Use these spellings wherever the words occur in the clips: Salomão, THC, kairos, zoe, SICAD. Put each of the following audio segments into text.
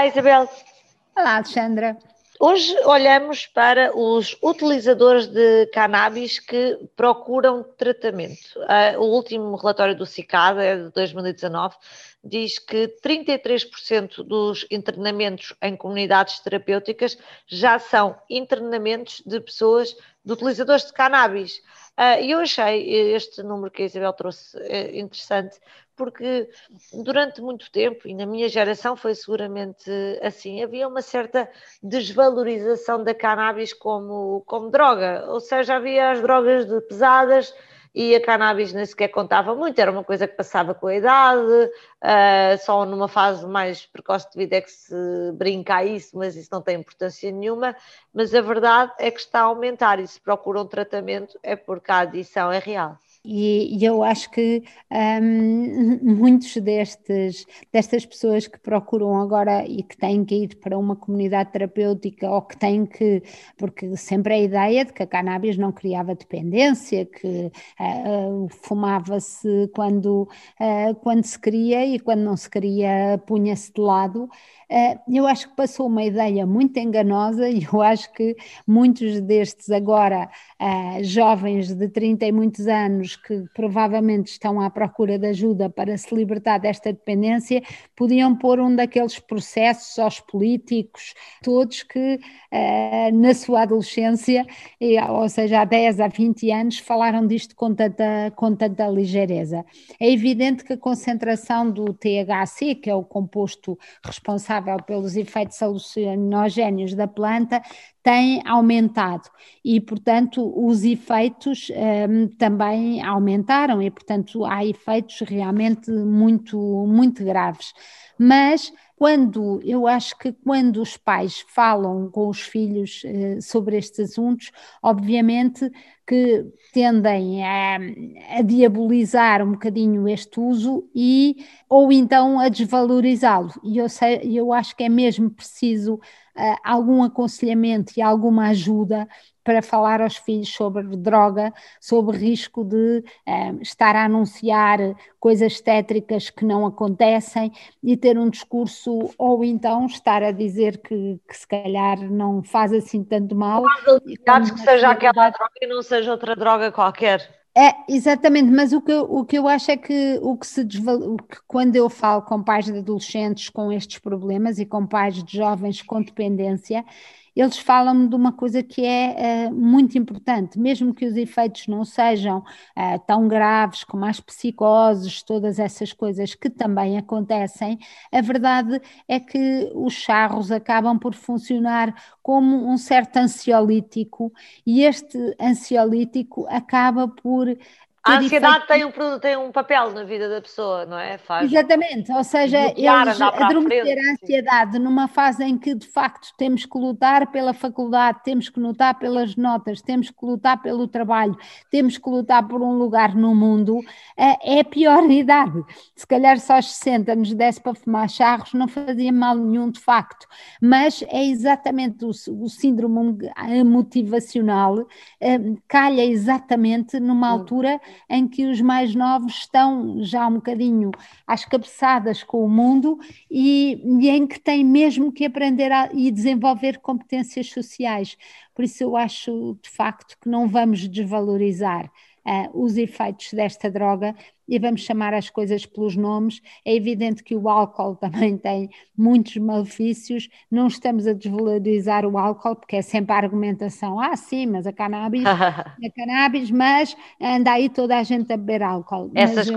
Olá, Isabel. Olá, Sandra. Hoje olhamos para os utilizadores de cannabis que procuram tratamento. O último relatório do SICAD, é de 2019, diz que 33% dos internamentos em comunidades terapêuticas já são internamentos de pessoas, de utilizadores de cannabis. E eu achei este número que a Isabel trouxe interessante, porque durante muito tempo, e na minha geração foi seguramente assim, havia uma certa desvalorização da cannabis como droga, ou seja, havia as drogas pesadas e a cannabis nem sequer contava muito, era uma coisa que passava com a idade, só numa fase mais precoce de vida é que se brinca a isso, mas isso não tem importância nenhuma, mas a verdade é que está a aumentar e se procura um tratamento é porque a adição é real. E eu acho que muitos destas pessoas que procuram agora e que têm que ir para uma comunidade terapêutica ou que têm que, porque sempre a ideia de que a cannabis não criava dependência, que fumava-se quando se queria e quando não se queria punha-se de lado, eu acho que passou uma ideia muito enganosa e eu acho que muitos destes agora jovens de 30 e muitos anos que provavelmente estão à procura de ajuda para se libertar desta dependência, podiam pôr um daqueles processos aos políticos, todos que na sua adolescência, ou seja, há 10, há 20 anos, falaram disto com tanta ligeireza. É evidente que a concentração do THC, que é o composto responsável pelos efeitos alucinogénios da planta, tem aumentado e, portanto, os efeitos também aumentaram e, portanto, há efeitos realmente muito, muito graves. Mas eu acho que quando os pais falam com os filhos sobre estes assuntos, obviamente que tendem a diabolizar um bocadinho este uso ou então a desvalorizá-lo. E eu acho que é mesmo preciso algum aconselhamento e alguma ajuda para falar aos filhos sobre droga, sobre risco de estar a anunciar coisas tétricas que não acontecem e ter um discurso, ou então estar a dizer que se calhar não faz assim tanto mal. Mas que seja aquela droga e não seja outra droga qualquer. É, exatamente, mas o que eu acho é que, quando eu falo com pais de adolescentes com estes problemas e com pais de jovens com dependência, eles falam-me de uma coisa que é muito importante, mesmo que os efeitos não sejam tão graves como as psicoses, todas essas coisas que também acontecem, a verdade é que os charros acabam por funcionar como um certo ansiolítico e este ansiolítico acaba por... A ansiedade tem um papel na vida da pessoa, não é? Exatamente, ou seja, eles adormecer a ansiedade numa fase em que de facto temos que lutar pela faculdade, temos que lutar pelas notas, temos que lutar pelo trabalho, temos que lutar por um lugar no mundo, é a pior idade. Se calhar só aos 60 nos desse para fumar charros não fazia mal nenhum de facto, mas é exatamente o síndrome motivacional, calha exatamente numa altura em que os mais novos estão já um bocadinho às cabeçadas com o mundo e em que têm mesmo que aprender e desenvolver competências sociais. Por isso eu acho de facto que não vamos desvalorizar os efeitos desta droga e vamos chamar as coisas pelos nomes. É evidente que o álcool também tem muitos malefícios, não estamos a desvalorizar o álcool, porque é sempre a argumentação, sim, mas a cannabis, mas anda aí toda a gente a beber álcool. Essas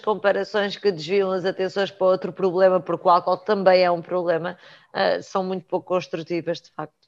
comparações que desviam as atenções para outro problema, porque o álcool também é um problema, são muito pouco construtivas, de facto.